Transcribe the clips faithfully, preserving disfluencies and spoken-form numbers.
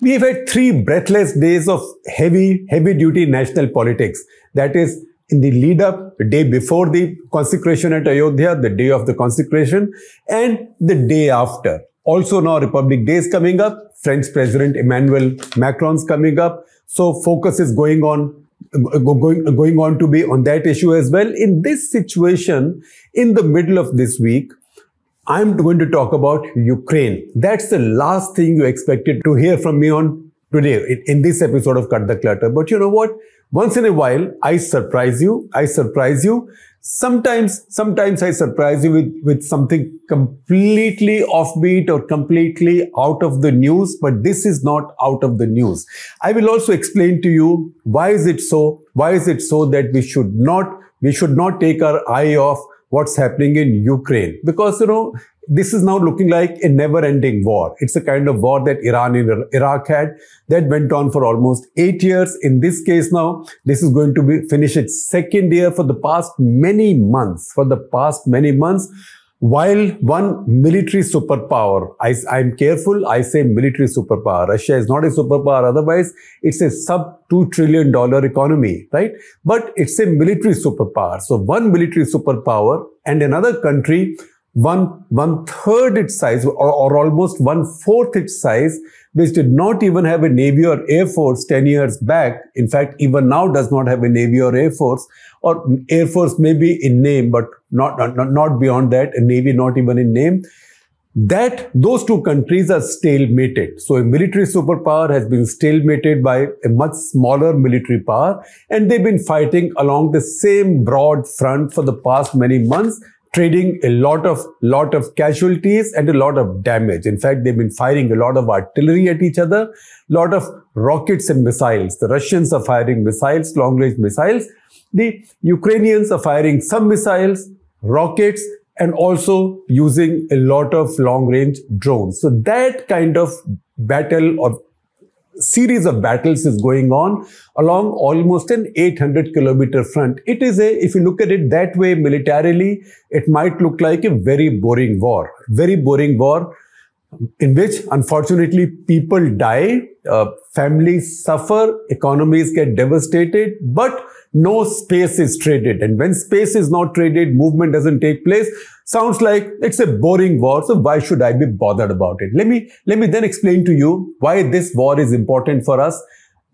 We've had three breathless days of heavy, heavy-duty national politics. That is, in the lead-up, the day before the consecration at Ayodhya, the day of the consecration, and the day after. Also now Republic Day is coming up. French President Emmanuel Macron's coming up. So focus is going on, going, going on to be on that issue as well. In this situation, in the middle of this week, I'm going to talk about Ukraine. That's the last thing you expected to hear from me on today, in this episode of Cut the Clutter. But you know what? Once in a while, I surprise you. I surprise you. Sometimes, sometimes I surprise you with, with something completely offbeat or completely out of the news. But this is not out of the news. I will also explain to you why is it so? Why is it so that we should not, we should not take our eye off what's happening in Ukraine? Because, you know, this is now looking like a never-ending war. It's a kind of war that Iran and Iraq had that went on for almost eight years. In this case now, this is going to be finish its second year for the past many months. For the past many months, while one military superpower, I, I'm careful, I say military superpower. Russia is not a superpower. Otherwise, it's a sub two trillion dollar economy, right? But it's a military superpower. So one military superpower and another country One, one third its size or, or almost one fourth its size, which did not even have a Navy or Air Force ten years back. In fact, even now does not have a Navy or Air Force, or Air Force maybe in name, but not, not, not beyond that, a Navy not even in name. That, those two countries are stalemated. So a military superpower has been stalemated by a much smaller military power, and they've been fighting along the same broad front for the past many months, trading a lot of, lot of casualties and a lot of damage. In fact, they've been firing a lot of artillery at each other, lot of rockets and missiles. The Russians are firing missiles, long-range missiles. The Ukrainians are firing some missiles, rockets, and also using a lot of long-range drones. So that kind of battle or series of battles is going on along almost an eight hundred kilometer front. It is a, if you look at it that way militarily, it might look like a very boring war, very boring war in which unfortunately people die, uh, families suffer, economies get devastated, but no space is traded. And when space is not traded, movement doesn't take place. Sounds like it's a boring war, so why should I be bothered about it? Let me, let me then explain to you why this war is important for us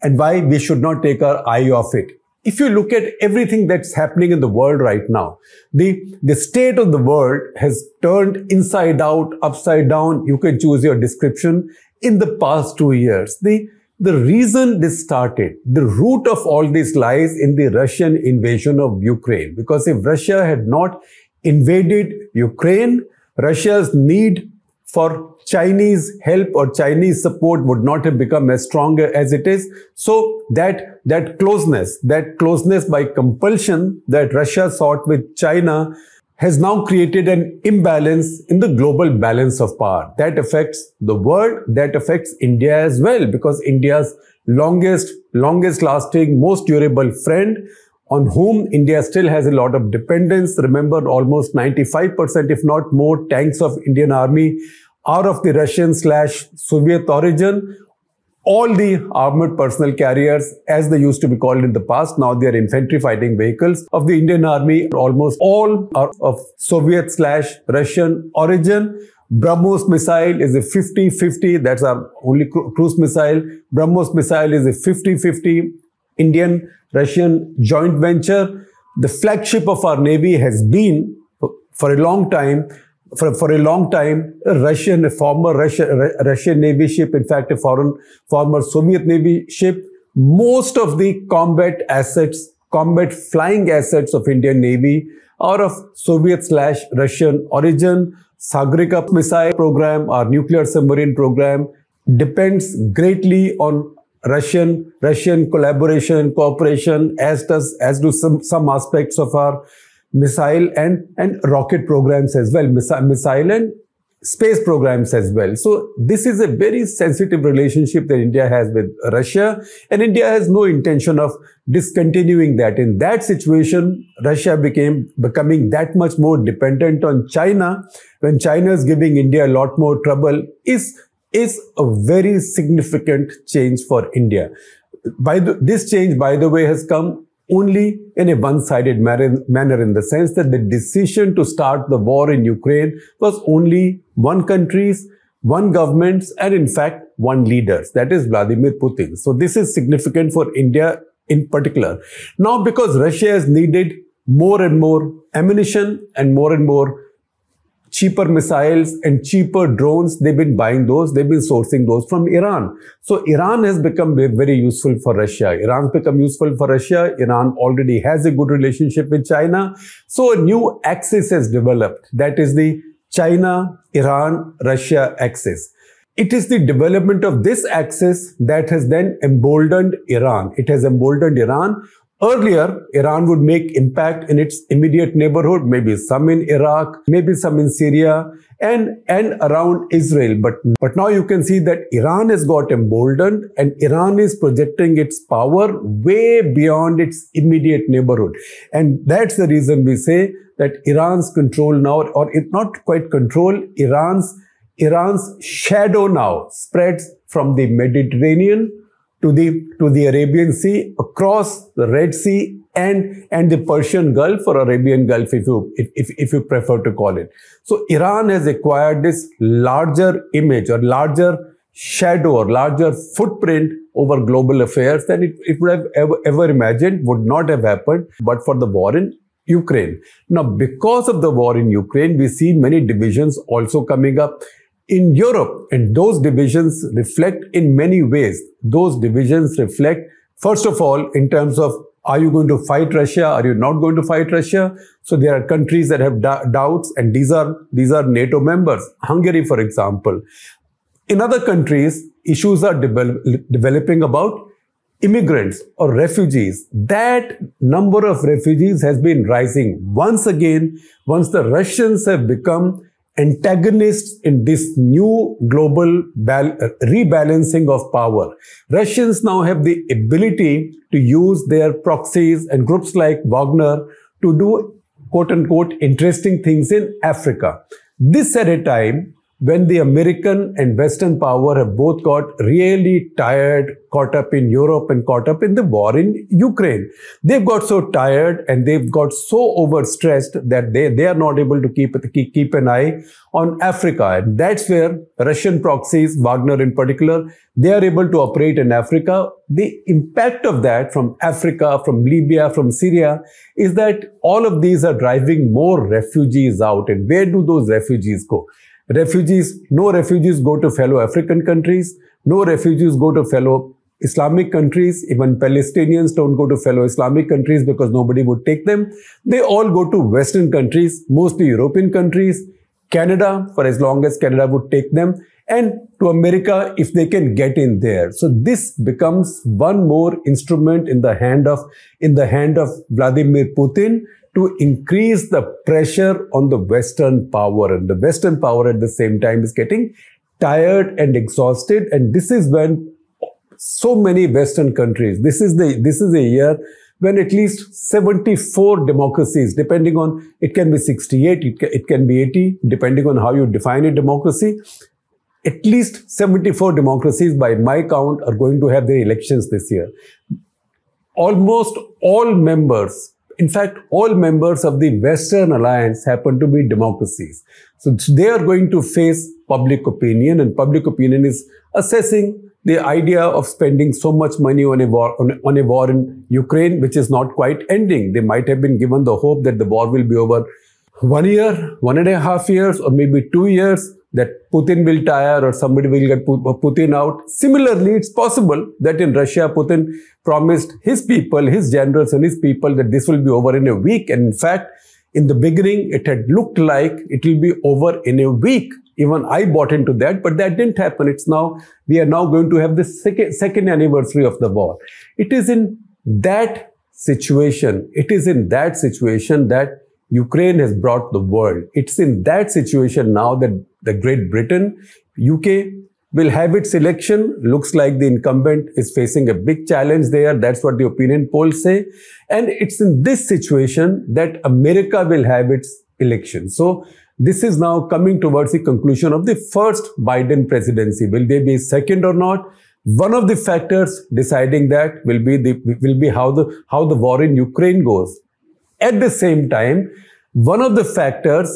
and why we should not take our eye off it. If you look at everything that's happening in the world right now, the, the state of the world has turned inside out, upside down. You can choose your description in the past two years. The, the reason this started, the root of all this lies in the Russian invasion of Ukraine. Because if Russia had not invaded Ukraine, Russia's need for Chinese help or Chinese support would not have become as strong as it is. So that, that closeness, that closeness by compulsion that Russia sought with China has now created an imbalance in the global balance of power. That affects the world, that affects India as well, because India's longest, longest lasting, most durable friend, on whom India still has a lot of dependence. Remember, almost ninety-five percent, if not more, tanks of Indian Army are of the Russian slash Soviet origin. All the armored personnel carriers, as they used to be called in the past, now they are infantry fighting vehicles of the Indian Army. Almost all are of Soviet slash Russian origin. Brahmos missile is a fifty fifty, that's our only cruise missile. Brahmos missile is a fifty fifty. Indian-Russian joint venture. The flagship of our Navy has been, for a long time, for, for a long time, a Russian, a former Russia, Russian Navy ship, in fact, a foreign, former Soviet Navy ship. Most of the combat assets, combat flying assets of Indian Navy are of Soviet slash Russian origin. Sagarika missile program, our nuclear submarine program, depends greatly on Russian, Russian collaboration, cooperation, as does, as do some, some aspects of our missile and, and rocket programs as well, missile, missile and space programs as well. So this is a very sensitive relationship that India has with Russia, and India has no intention of discontinuing that. In that situation, Russia became, becoming that much more dependent on China when China is giving India a lot more trouble is is a very significant change for India. By the, this change, by the way, has come only in a one-sided manner, in the sense that the decision to start the war in Ukraine was only one country's, one government's, and in fact, one leader's, that is Vladimir Putin. So this is significant for India in particular. Now, because Russia has needed more and more ammunition and more and more cheaper missiles and cheaper drones, they've been buying those, they've been sourcing those from Iran. So Iran has become very useful for Russia. Iran's become useful for Russia. Iran already has a good relationship with China. So a new axis has developed. That is the China-Iran-Russia axis. It is the development of this axis that has then emboldened Iran. It has emboldened Iran. Earlier, Iran would make impact in its immediate neighborhood, maybe some in Iraq, maybe some in Syria, and, and around Israel. But, but now you can see that Iran has got emboldened, and Iran is projecting its power way beyond its immediate neighborhood. And that's the reason we say that Iran's control now, or it not quite control, Iran's, Iran's shadow now spreads from the Mediterranean to the, to the Arabian Sea, across the Red Sea and, and the Persian Gulf, or Arabian Gulf if you, if, if, if you prefer to call it. So Iran has acquired this larger image or larger shadow or larger footprint over global affairs than it, it would have ever, ever imagined, would not have happened, but for the war in Ukraine. Now, because of the war in Ukraine, we see many divisions also coming up in Europe, and those divisions reflect in many ways. Those divisions reflect, first of all, in terms of, are you going to fight Russia? Are you not going to fight Russia? So there are countries that have doubts, and these are, these are NATO members. Hungary, for example. In other countries, issues are de- developing about immigrants or refugees. That number of refugees has been rising. Once again, once the Russians have become antagonists in this new global bal- rebalancing of power. Russians now have the ability to use their proxies and groups like Wagner to do quote-unquote interesting things in Africa. This at a time when the American and Western power have both got really tired, caught up in Europe and caught up in the war in Ukraine. They've got so tired and they've got so overstressed that they, they are not able to keep, keep an eye on Africa. And that's where Russian proxies, Wagner in particular, they are able to operate in Africa. The impact of that from Africa, from Libya, from Syria, is that all of these are driving more refugees out. And where do those refugees go? Refugees, no refugees go to fellow African countries, no refugees go to fellow Islamic countries, even Palestinians don't go to fellow Islamic countries because nobody would take them. They all go to Western countries, mostly European countries, Canada, for as long as Canada would take them, and to America if they can get in there. So this becomes one more instrument in the hand of, in the hand of Vladimir Putin, to increase the pressure on the Western power. And the Western power at the same time is getting tired and exhausted. And this is when so many Western countries, this is the, this is a year when at least seventy-four democracies, depending on, it can be sixty-eight, it can, it can be eighty, depending on how you define a democracy. At least seventy-four democracies by my count are going to have their elections this year. Almost all members, in fact, all members of the Western Alliance happen to be democracies. So they are going to face public opinion, and public opinion is assessing the idea of spending so much money on a war, on, on a war in Ukraine, which is not quite ending. They might have been given the hope that the war will be over one year, one and a half years, or maybe two years, that Putin will tire or somebody will get Putin out. Similarly, it's possible that in Russia, Putin promised his people, his generals and his people that this will be over in a week. And in fact, in the beginning, it had looked like it will be over in a week. Even I bought into that, but that didn't happen. It's now, we are now going to have the second, second anniversary of the war. It is in that situation, it is in that situation that Ukraine has brought the world. It's in that situation now that the Great Britain, U K, will have its election. Looks like the incumbent is facing a big challenge there. That's what the opinion polls say. And it's in this situation that America will have its election. So This is now coming towards the conclusion of the first Biden presidency. Will they be second or not? One of the factors deciding that will be the will be how the how the war in Ukraine goes. At the same time, one of the factors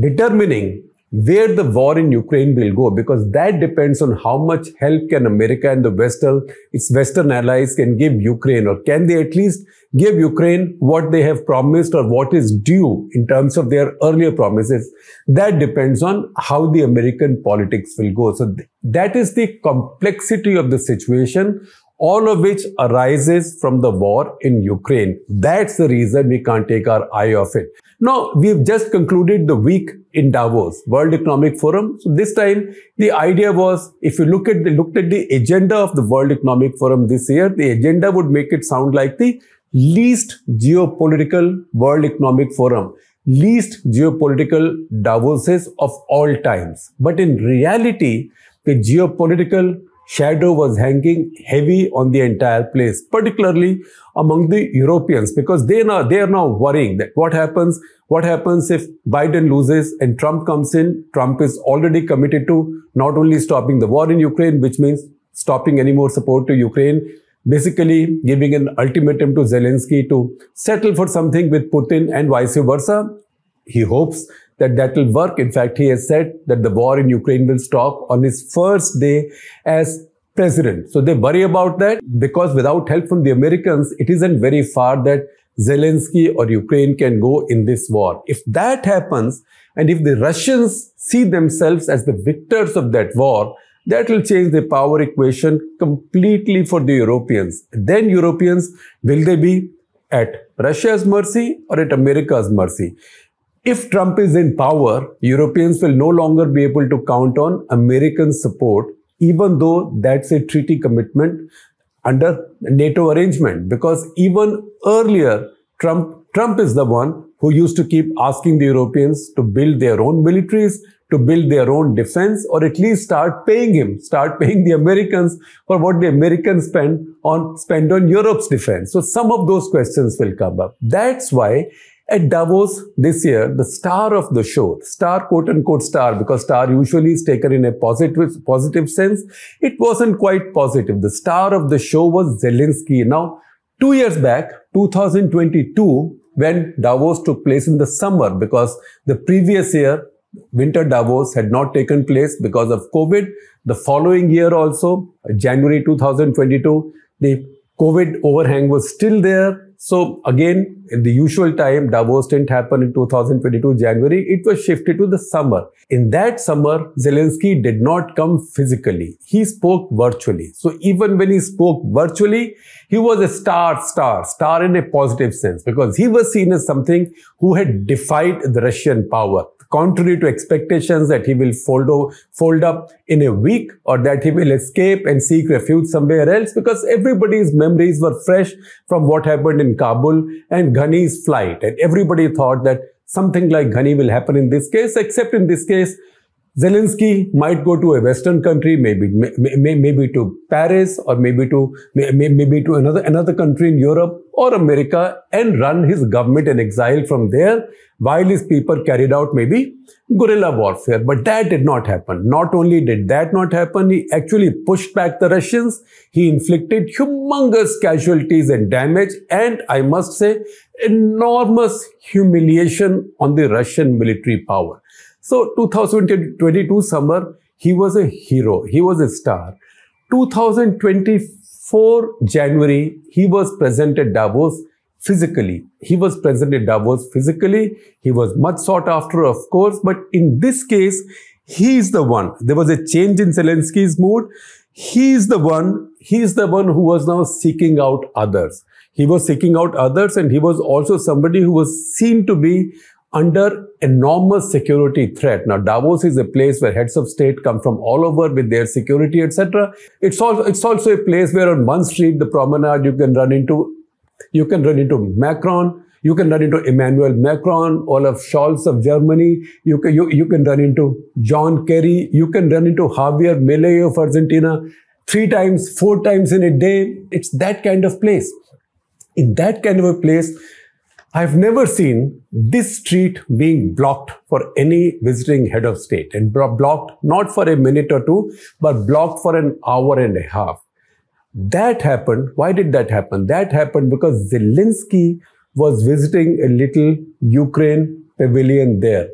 determining where the war in Ukraine will go, because that depends on how much help can America and the Western, its Western allies can give Ukraine, or can they at least give Ukraine what they have promised or what is due in terms of their earlier promises. That depends on how the American politics will go. So th- that is the complexity of the situation, all of which arises from the war in Ukraine. That's the reason we can't take our eye off it. Now, we've just concluded the week in Davos, World Economic Forum. So this time, the idea was, if you look at the, looked at the agenda of the World Economic Forum this year, the agenda would make it sound like the least geopolitical World Economic Forum, least geopolitical Davoses of all times. But in reality, the geopolitical shadow was hanging heavy on the entire place, particularly among the Europeans, because they now they are now worrying that what happens, what happens if Biden loses and Trump comes in. Trump is already committed to not only stopping the war in Ukraine, which means stopping any more support to Ukraine, basically giving an ultimatum to Zelenskyy to settle for something with Putin and vice versa. He hopes that that will work. In fact, he has said that the war in Ukraine will stop on his first day as president. So they worry about that, because without help from the Americans, it isn't very far that Zelenskyy or Ukraine can go in this war. If that happens, and if the Russians see themselves as the victors of that war, that will change the power equation completely for the Europeans. Then Europeans, will they be at Russia's mercy or at America's mercy? If Trump is in power, Europeans will no longer be able to count on American support, even though that's a treaty commitment under NATO arrangement. Because even earlier, Trump, Trump is the one who used to keep asking the Europeans to build their own militaries, to build their own defense, or at least start paying him, start paying the Americans for what the Americans spend on, spend on Europe's defense. So some of those questions will come up. That's why at Davos this year, the star of the show, star quote-unquote star, because star usually is taken in a positive, positive sense, it wasn't quite positive. The star of the show was Zelenskyy. Now, two years back, two thousand twenty-two, when Davos took place in the summer, because the previous year, Winter Davos had not taken place because of COVID. The following year also, January two thousand twenty-two, the COVID overhang was still there. So again, in the usual time, Davos didn't happen in two thousand twenty-two, January. It was shifted to the summer. In that summer, Zelenskyy did not come physically. He spoke virtually. So even when he spoke virtually, he was a star, star, star in a positive sense, because he was seen as something who had defied the Russian power. Contrary to expectations that he will fold, over, fold up in a week, or that he will escape and seek refuge somewhere else, because everybody's memories were fresh from what happened in Kabul and Ghani's flight. And everybody thought that something like Ghani will happen in this case, except in this case, Zelenskyy might go to a Western country, maybe may, maybe to Paris, or maybe to may, maybe to another another country in Europe or America, and run his government in exile from there, while his people carried out maybe guerrilla warfare. But that did not happen. Not only did that not happen, he actually pushed back the Russians. He inflicted humongous casualties and damage, and I must say, enormous humiliation on the Russian military power. So two thousand twenty-two summer, he was a hero. He was a star. two thousand twenty-four January, he was present at Davos physically. He was present at Davos physically. He was much sought after, of course. But in this case, he is the one. There was a change in Zelensky's mood. He is the one. He is the one who was now seeking out others. He was seeking out others, and he was also somebody who was seen to be under enormous security threat. Now, Davos is a place where heads of state come from all over with their security, et cetera. It's also, it's also a place where on one street, the promenade, you can run into, you can run into Macron, you can run into Emmanuel Macron, Olaf Scholz of Germany, you can, you, you can run into John Kerry, you can run into Javier Milei of Argentina, three times, four times in a day. It's that kind of place. In that kind of a place, I've never seen this street being blocked for any visiting head of state, and blocked not for a minute or two, but blocked for an hour and a half. That happened. Why did that happen? That happened because Zelenskyy was visiting a little Ukraine pavilion there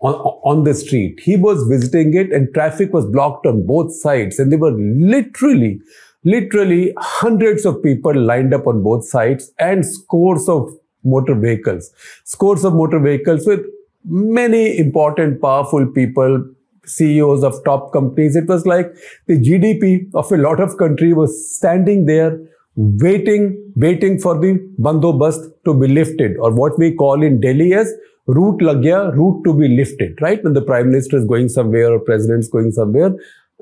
on, on the street. He was visiting it and traffic was blocked on both sides. And there were literally, literally hundreds of people lined up on both sides and scores of motor vehicles, scores of motor vehicles with many important, powerful people, C E Os of top companies. It was like the G D P of a lot of country was standing there waiting, waiting for the bandobast to be lifted, or what we call in Delhi as route lag gaya, route to be lifted, right? When the Prime Minister is going somewhere or President is going somewhere,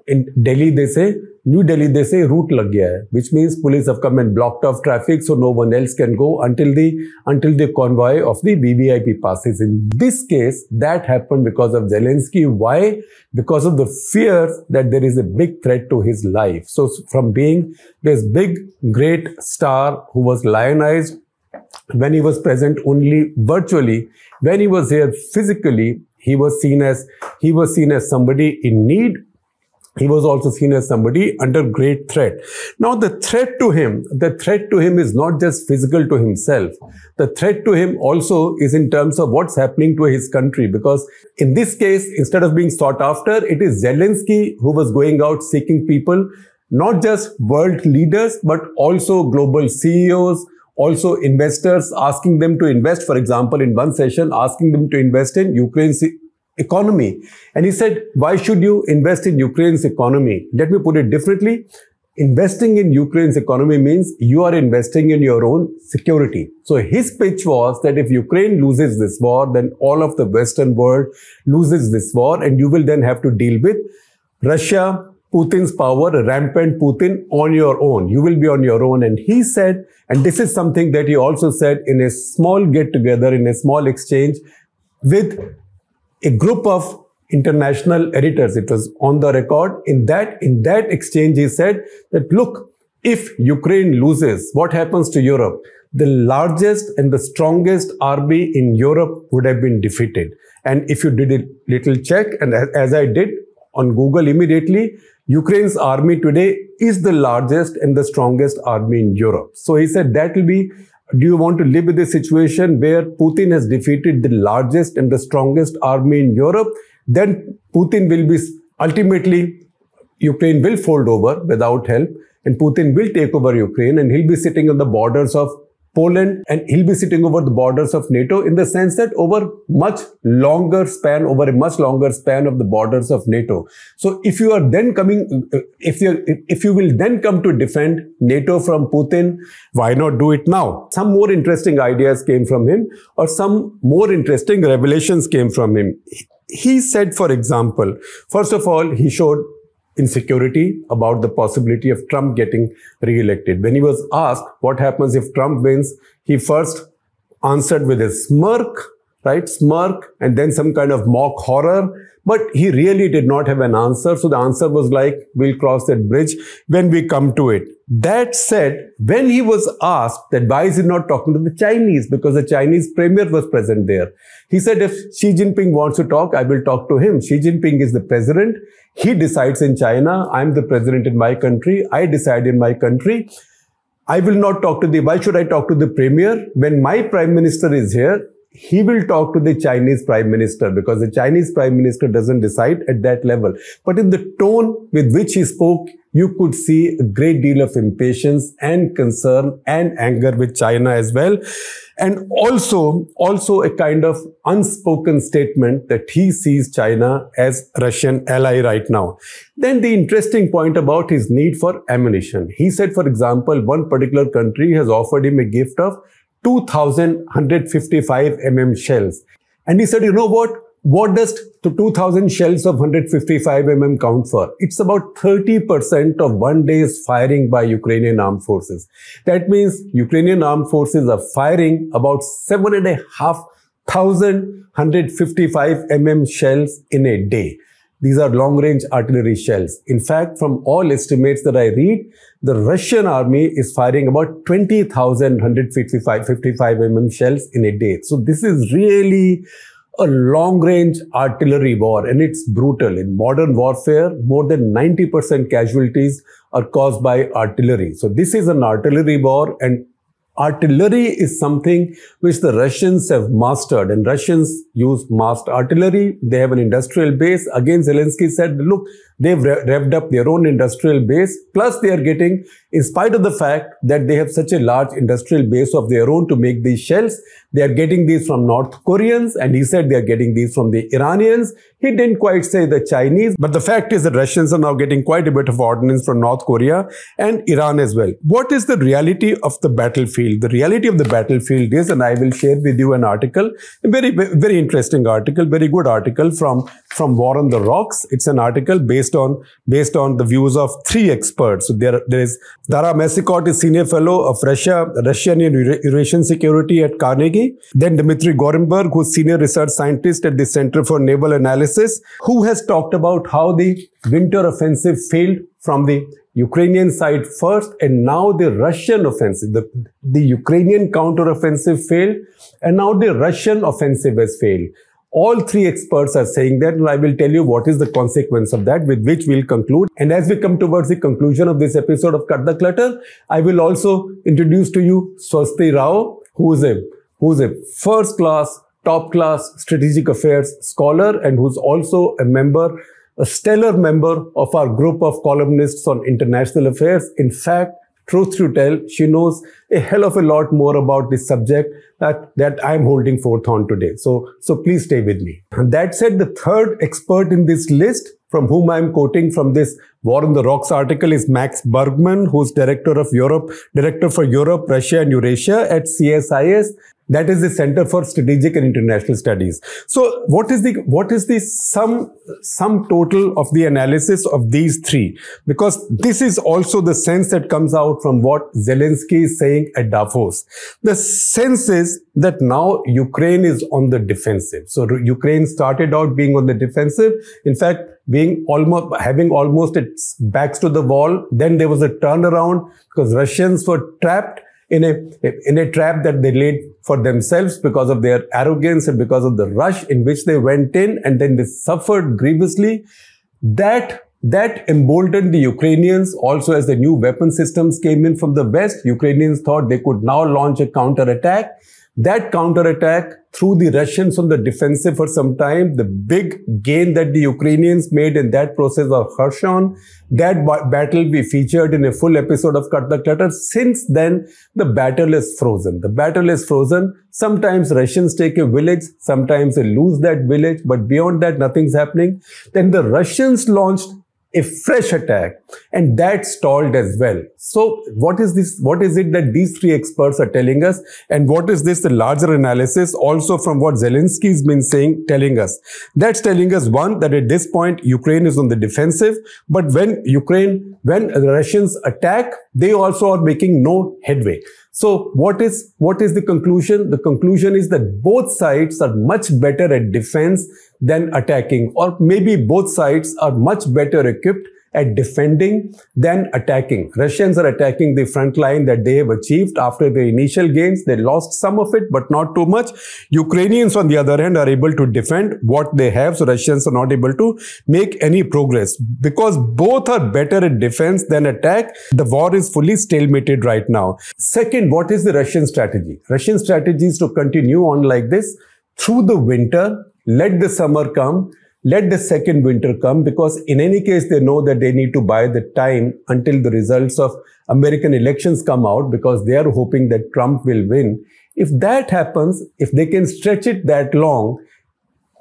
in Delhi they say, New Delhi they say route lag gaya hai, which means police have come and blocked off traffic so no one else can go until the, until the convoy of the V V I P passes. In this case, that happened because of Zelenskyy. Why? Because of the fear that there is a big threat to his life. So from being this big, great star who was lionized when he was present only virtually, when he was here physically, he was seen as, he was seen as somebody in need. He was also seen as somebody under great threat. Now, the threat to him, the threat to him is not just physical to himself. The threat to him also is in terms of what's happening to his country, because in this case, instead of being sought after, it is Zelenskyy who was going out seeking people, not just world leaders, but also global C E Os, also investors, asking them to invest, for example, in one session, asking them to invest in Ukraine's economy. And he said, why should you invest in Ukraine's economy? Let me put it differently. Investing in Ukraine's economy means you are investing in your own security. So his pitch was that if Ukraine loses this war, then all of the Western world loses this war, and you will then have to deal with Russia, Putin's power, rampant Putin, on your own. You will be on your own. And he said, and this is something that he also said in a small get together, in a small exchange with a group of international editors. It was on the record. In that, in that exchange, he said that, look, if Ukraine loses, what happens to Europe? The largest and the strongest army in Europe would have been defeated. And if you did a little check, and as I did on Google immediately, Ukraine's army today is the largest and the strongest army in Europe. So he said that will be, do you want to live with a situation where Putin has defeated the largest and the strongest army in Europe? Then Putin will be, ultimately, Ukraine will fold over without help, and Putin will take over Ukraine, and he'll be sitting on the borders of Poland, and he'll be sitting over the borders of NATO, in the sense that over much longer span, over a much longer span of the borders of NATO. So if you are then coming, if you if you will then come to defend NATO from Putin, why not do it now? Some more interesting ideas came from him, or some more interesting revelations came from him. He said, for example, first of all, he showed insecurity about the possibility of Trump getting re-elected. When he was asked what happens if Trump wins, he first answered with a smirk, right? Smirk, and then some kind of mock horror. But he really did not have an answer. So the answer was like, we'll cross that bridge when we come to it. That said, when he was asked that why is he not talking to the Chinese, because the Chinese premier was present there, he said, if Xi Jinping wants to talk, I will talk to him. Xi Jinping is the president. He decides in China. I'm the president in my country. I decide in my country. I will not talk to the, why should I talk to the premier when my prime minister is here? He will talk to the Chinese Prime Minister, because the Chinese Prime Minister doesn't decide at that level. But in the tone with which he spoke, you could see a great deal of impatience and concern and anger with China as well. And also, also a kind of unspoken statement that he sees China as Russian ally right now. Then the interesting point about his need for ammunition. He said, for example, one particular country has offered him a gift of two thousand one hundred fifty-five millimeter shells. And he said, you know what? What does the two thousand shells of one hundred fifty-five millimeter count for? It's about thirty percent of one day's firing by Ukrainian armed forces. That means Ukrainian armed forces are firing about seven and a half thousand one hundred fifty-five millimeter shells in a day. These are long-range artillery shells. In fact, from all estimates that I read, the Russian army is firing about twenty thousand one fifty-five millimeter shells in a day. So this is really a long-range artillery war, and it's brutal. In modern warfare, more than ninety percent casualties are caused by artillery. So this is an artillery war, and artillery is something which the Russians have mastered, and Russians use massed artillery. They have an industrial base. Again, Zelenskyy said, look, they've revved up their own industrial base. Plus they are getting, in spite of the fact that they have such a large industrial base of their own to make these shells, they are getting these from North Koreans, and he said they are getting these from the Iranians. He didn't quite say the Chinese, but the fact is that Russians are now getting quite a bit of ordnance from North Korea and Iran as well. What is the reality of the battlefield? The reality of the battlefield is, and I will share with you an article, a very, very interesting article, very good article from, from War on the Rocks. It's an article based on, based on the views of three experts. So there, there is Dara Mesikot, a senior fellow of Russia, Russian and Eurasian Security at Carnegie. Then Dmitry Gorenberg, who's senior research scientist at the Center for Naval Analysis, who has talked about how the winter offensive failed from the Ukrainian side first, and now the Russian offensive, the, the Ukrainian counter-offensive failed, and now the Russian offensive has failed. All three experts are saying that, and I will tell you what is the consequence of that, with which we'll conclude. And as we come towards the conclusion of this episode of Cut the Clutter, I will also introduce to you Swasti Rao, who is a, who is a first-class, top-class strategic affairs scholar, and who's also a member a stellar member of our group of columnists on international affairs. In fact, truth to tell, she knows a hell of a lot more about this subject that, that I'm holding forth on today. So, so please stay with me. And that said, the third expert in this list, from whom I'm quoting from this War on the Rocks article, is Max Bergman, who's director of Europe, director for Europe, Russia and Eurasia at C S I S. That is the Center for Strategic and International Studies. So what is the, what is the sum, sum total of the analysis of these three? Because this is also the sense that comes out from what Zelenskyy is saying at Davos. The sense is that now Ukraine is on the defensive. So Ukraine started out being on the defensive. In fact, being almost, having almost its backs to the wall. Then there was a turnaround because Russians were trapped in a, in a trap that they laid for themselves because of their arrogance and because of the rush in which they went in, and then they suffered grievously. That, that emboldened the Ukrainians. Also, as the new weapon systems came in from the West, Ukrainians thought they could now launch a counterattack. That counterattack threw the Russians on the defensive for some time. The big gain that the Ukrainians made in that process of Kherson, that b- battle we featured in a full episode of Cut the Clutter. Since then, the battle is frozen. The battle is frozen. Sometimes Russians take a village. Sometimes they lose that village. But beyond that, nothing's happening. Then the Russians launched a fresh attack, and that stalled as well. So what is this? What is it that these three experts are telling us? And what is this, the larger analysis also from what Zelenskyy has been saying, telling us? That's telling us, one, that at this point, Ukraine is on the defensive. But when Ukraine, when the Russians attack, they also are making no headway. So what is, what is the conclusion? The conclusion is that both sides are much better at defense than attacking, or maybe both sides are much better equipped at defending than attacking. Russians are attacking the front line that they have achieved after the initial gains. They lost some of it, but not too much. Ukrainians, on the other hand, are able to defend what they have. So Russians are not able to make any progress. Because both are better at defense than attack, the war is fully stalemated right now. Second, what is the Russian strategy? Russian strategy is to continue on like this through the winter, let the summer come, let the second winter come, because in any case, they know that they need to buy the time until the results of American elections come out, because they are hoping that Trump will win. If that happens, if they can stretch it that long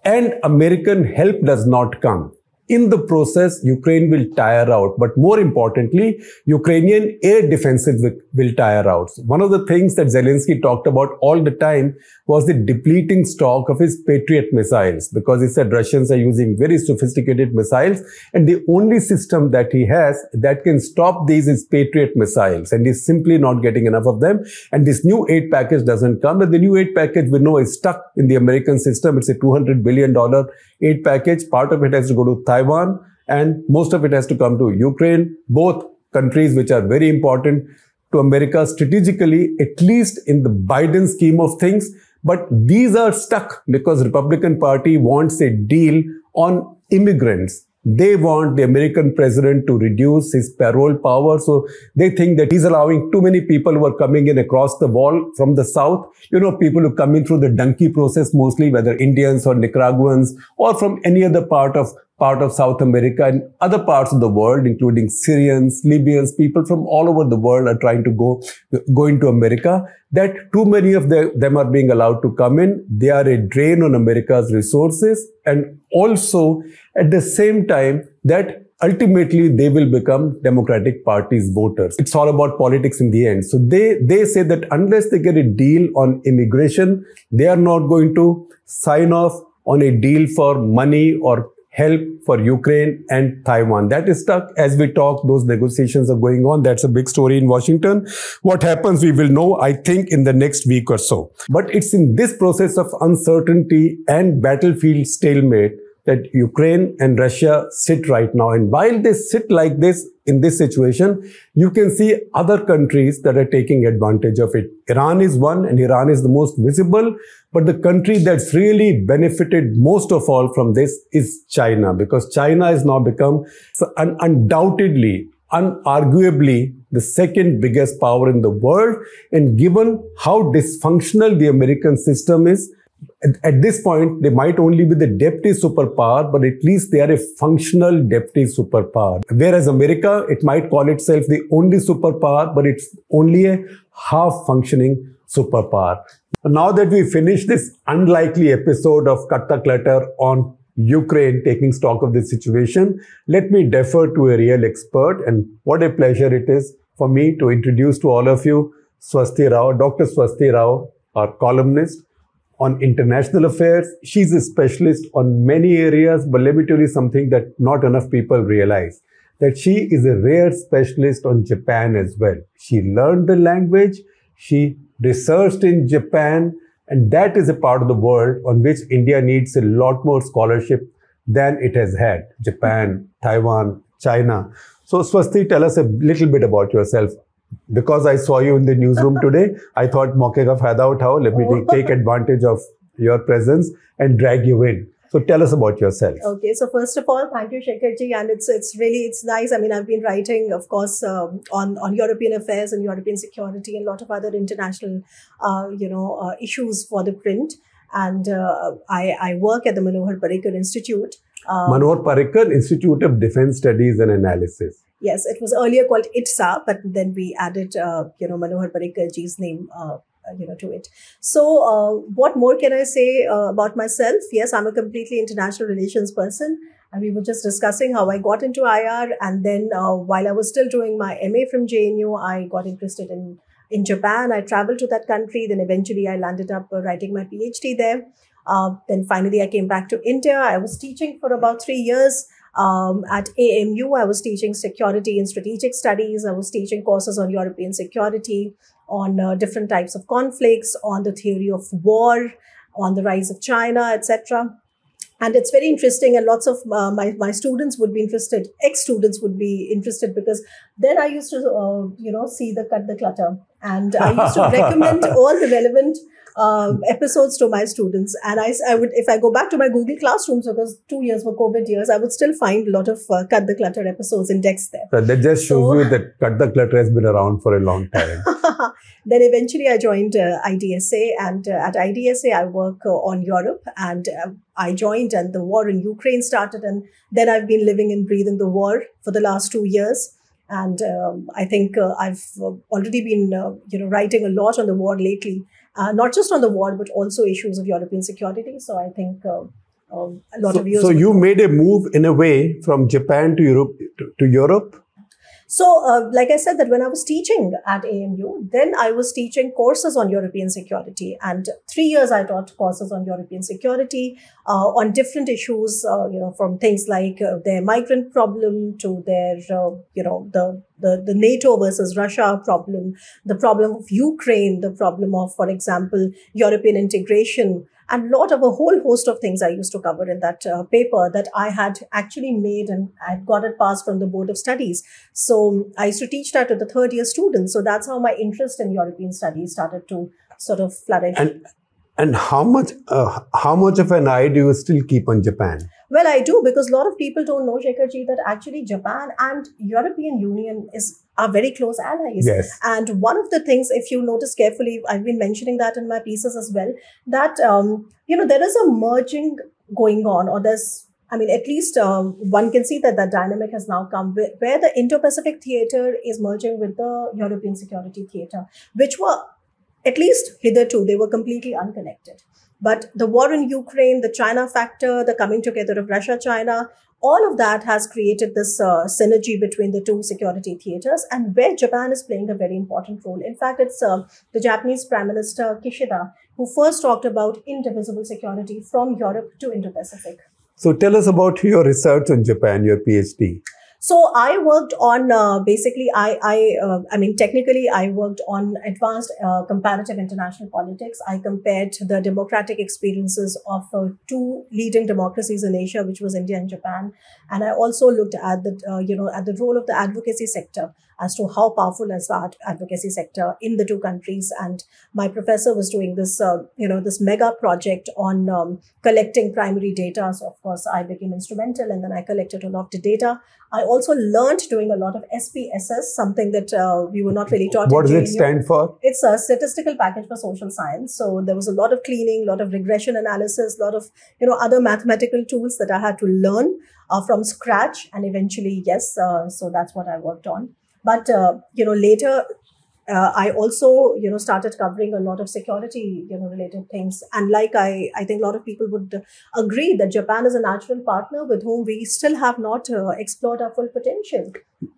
and American help does not come, in the process, Ukraine will tire out. But more importantly, Ukrainian air defenses will tire out. So one of the things that Zelenskyy talked about all the time was the depleting stock of his Patriot missiles, because he said Russians are using very sophisticated missiles, and the only system that he has that can stop these is Patriot missiles, and he's simply not getting enough of them. And this new aid package doesn't come, and the new aid package we know is stuck in the American system. It's a two hundred billion dollars aid package. Part of it has to go to Thailand. Taiwan, and most of it has to come to Ukraine, both countries which are very important to America strategically, at least in the Biden scheme of things. But these are stuck because Republican Party wants a deal on immigrants. They want the American president to reduce his parole power. So they think that he's allowing too many people who are coming in across the wall from the south. You know, people who come in through the donkey process mostly, whether Indians or Nicaraguans or from any other part of part of South America and other parts of the world, including Syrians, Libyans, people from all over the world are trying to go, go into America. That too many of them are being allowed to come in. They are a drain on America's resources. And also at the same time that ultimately they will become Democratic Party's voters. It's all about politics in the end. So they, they say that unless they get a deal on immigration, they are not going to sign off on a deal for money or help for Ukraine and Taiwan. That is stuck. As we talk, those negotiations are going on. That's a big story in Washington. What happens, we will know, I think, in the next week or so. But it's in this process of uncertainty and battlefield stalemate that Ukraine and Russia sit right now. And while they sit like this, in this situation, you can see other countries that are taking advantage of it. Iran is one, and Iran is the most visible. But the country that's really benefited most of all from this is China, because China has now become un- undoubtedly, unarguably the second biggest power in the world. And given how dysfunctional the American system is, at this point, they might only be the deputy superpower, but at least they are a functional deputy superpower. Whereas America, it might call itself the only superpower, but it's only a half-functioning superpower. Now that we finish this unlikely episode of Cut the Clutter on Ukraine, taking stock of this situation, let me defer to a real expert. And what a pleasure it is for me to introduce to all of you Swasti Rao, Doctor Swasti Rao, our columnist on international affairs. She's a specialist on many areas, but let me tell you something that not enough people realize, that she is a rare specialist on Japan as well. She learned the language, she researched in Japan, and that is a part of the world on which India needs a lot more scholarship than it has had. Japan, Taiwan, China. So Swasti, tell us a little bit about yourself. Because I saw you in the newsroom today, I thought मौके का फायदा उठाओ. Let me take, take advantage of your presence and drag you in. So tell us about yourself. Okay, so first of all, thank you, Shekhar ji, and it's it's really it's nice. I mean, I've been writing, of course, um, on on European affairs and European security and a lot of other international, uh, you know, uh, issues for the print. And uh, I, I work at the Manohar Parrikar Institute. Um, Manohar Parrikar Institute of Defense Studies and Analysis. Yes, it was earlier called I D S A, but then we added, uh, you know, Manohar Parrikar ji's name, uh, you know, to it. So uh, what more can I say uh, about myself? Yes, I'm a completely international relations person. And we were just discussing how I got into I R. And then uh, while I was still doing my M A from J N U, I got interested in In Japan. I traveled to that country. Then eventually I landed up writing my PhD there. Uh, then finally I came back to India. I was teaching for about three years um, at A M U. I was teaching security and strategic studies. I was teaching courses on European security, on uh, different types of conflicts, on the theory of war, on the rise of China, et cetera. And it's very interesting, and lots of uh, my, my students would be interested, ex-students would be interested, because then I used to, uh, you know, see the Cut the Clutter. And I used to recommend all the relevant uh, episodes to my students. And I, I would, if I go back to my Google Classrooms, because two years were COVID years, I would still find a lot of uh, Cut the Clutter episodes indexed there. So that just shows so, you that Cut the Clutter has been around for a long time. Then eventually I joined uh, I D S A, and uh, at I D S A I work uh, on Europe, and uh, I joined and the war in Ukraine started, and then I've been living and breathing the war for the last two years. And um, I think uh, I've already been, uh, you know, writing a lot on the war lately, uh, not just on the war, but also issues of European security. So I think uh, um, a lot so, of you. So you made a move in a way from Japan to Europe to, to Europe. So, uh, like I said, that when I was teaching at A M U, then I was teaching courses on European security, and three years I taught courses on European security uh, on different issues, uh, you know, from things like uh, their migrant problem to their, uh, you know, the, the the NATO versus Russia problem, the problem of Ukraine, the problem of, for example, European integration. and lot of a whole host of things I used to cover in that uh, paper that I had actually made and I had got it passed from the Board of Studies. So I used to teach that to the third year students. So that's how my interest in European studies started to sort of flourish. And- And how much uh, how much of an eye do you still keep on Japan? Well, I do, because a lot of people don't know, Shekharji, that actually Japan and European Union is are very close allies. Yes. And one of the things, if you notice carefully, I've been mentioning that in my pieces as well, that, um, you know, there is a merging going on, or there's, I mean, at least um, one can see that that dynamic has now come where, where the Indo-Pacific theater is merging with the European security theater, which were, at least hitherto, they were completely unconnected. But the war in Ukraine, the China factor, the coming together of Russia, China, all of that has created this uh, synergy between the two security theaters, and where Japan is playing a very important role. In fact, it's uh, the Japanese Prime Minister Kishida who first talked about indivisible security from Europe to Indo-Pacific. So tell us about your research on Japan, your PhD. So I worked on uh, basically, I I, uh, I mean, technically, I worked on advanced uh, comparative international politics. I compared the democratic experiences of uh, two leading democracies in Asia, which was India and Japan. And I also looked at the, uh, you know, at the role of the advocacy sector, as to how powerful is that advocacy sector in the two countries. And my professor was doing this, uh, you know, this mega project on um, collecting primary data. So of course, I became instrumental, and then I collected a lot of the data. I also learned doing a lot of S P S S, something that uh, we were not really taught. What does it stand for? It's a statistical package for social science. So there was a lot of cleaning, a lot of regression analysis, a lot of, you know, other mathematical tools that I had to learn uh, from scratch. And eventually, yes, uh, so that's what I worked on. But, uh, you know, later, uh, I also, you know, started covering a lot of security, you know, related things. And like I, I think a lot of people would agree that Japan is a natural partner with whom we still have not uh, explored our full potential.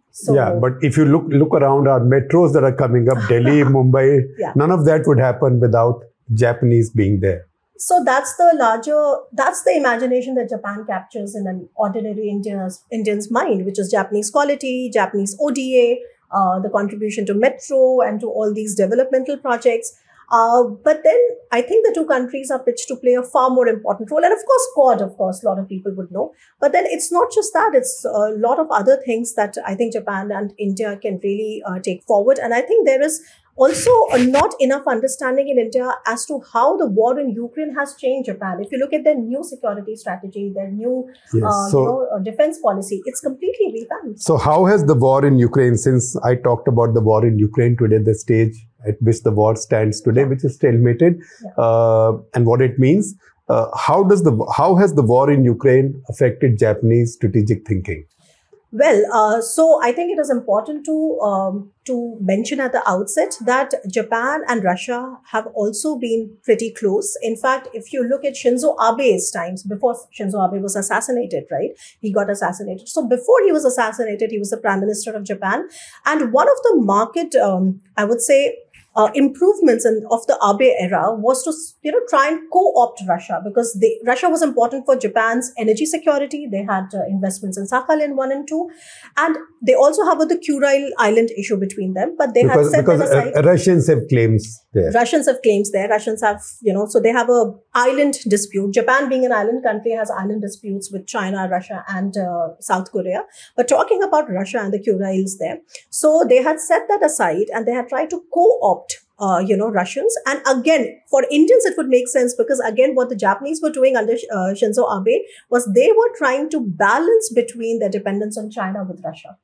So, yeah, but if you look look around our metros that are coming up, Delhi, Mumbai, yeah. None of that would happen without Japanese being there. So that's the larger, that's the imagination that Japan captures in an ordinary Indian's, Indian's mind, which is Japanese quality, Japanese O D A, uh, the contribution to metro and to all these developmental projects. Uh, but then I think the two countries are pitched to play a far more important role. And of course, Quad, of course, a lot of people would know. But then it's not just that, it's a lot of other things that I think Japan and India can really uh, take forward. And I think there is also not enough understanding in India as to how the war in Ukraine has changed Japan. If you look at their new security strategy, their new yes. uh, so, you know, defense policy, it's completely revamped. So how has the war in Ukraine, since I talked about the war in Ukraine today, the stage at which the war stands today, which is stalemated, yeah. uh, and what it means, uh, how does the how has the war in Ukraine affected Japanese strategic thinking? Well, uh, so I think it is important to um, to mention at the outset that Japan and Russia have also been pretty close. In fact, if you look at Shinzo Abe's times, before Shinzo Abe was assassinated, right? He got assassinated. So before he was assassinated, he was the Prime Minister of Japan. And one of the marked, um, I would say, Uh, improvements in, of the Abe era was to, you know, try and co-opt Russia, because they, Russia was important for Japan's energy security. They had uh, investments in Sakhalin one and two, and they also have uh, the Kuril island issue between them. But they because, had set because aside, uh, Russians have claims there. Russians have claims there. Russians have, you know, so they have a island dispute. Japan, being an island country, has island disputes with China, Russia, and uh, South Korea. But talking about Russia and the Kurils there, so they had set that aside and they had tried to co-opt. Uh, you know, Russians. And again, for Indians, it would make sense, because again, what the Japanese were doing under uh, Shinzo Abe was they were trying to balance between their dependence on China with Russia.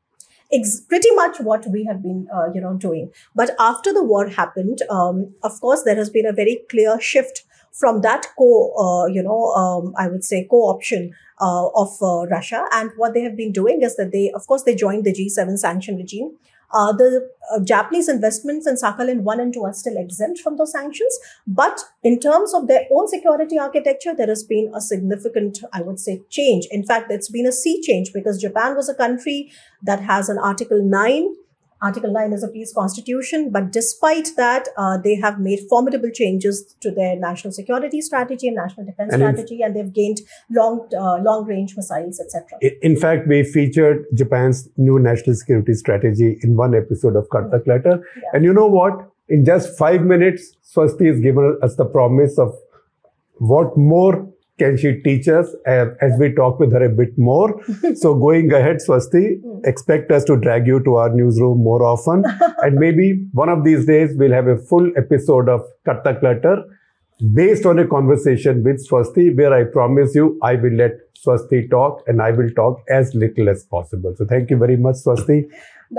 It's pretty much what we have been, uh, you know, doing. But after the war happened, um, of course, there has been a very clear shift from that co, uh, you know, um, I would say co-option uh, of uh, Russia. And what they have been doing is that they, of course, they joined the G seven sanction regime. Uh, the uh, Japanese investments in Sakhalin one and two are still exempt from those sanctions. But in terms of their own security architecture, there has been a significant, I would say, change. In fact, it's been a sea change, because Japan was a country that has an Article nine. Article nine is a peace constitution. But despite that, uh, they have made formidable changes to their national security strategy and national defense and strategy. F- and they've gained long, uh, long-range missiles, et cetera. In fact, we featured Japan's new national security strategy in one episode of Cut the Clutter. Yeah. And you know what? In just five minutes, Swasti has given us the promise of What more can she teach us uh, as we talk with her a bit more? So going ahead, Swasti, expect us to drag you to our newsroom more often. And maybe one of these days, we'll have a full episode of Cut the Clutter based on a conversation with Swasti, where I promise you, I will let Swasti talk and I will talk as little as possible. So thank you very much, Swasti.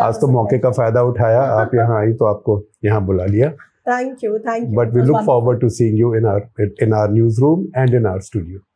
आज तो मौके का फायदा उठाया, आप यहाँ आई तो आपको यहाँ बुला लिया. Thank you, thank you. But we look forward to seeing you in our in our newsroom and in our studio.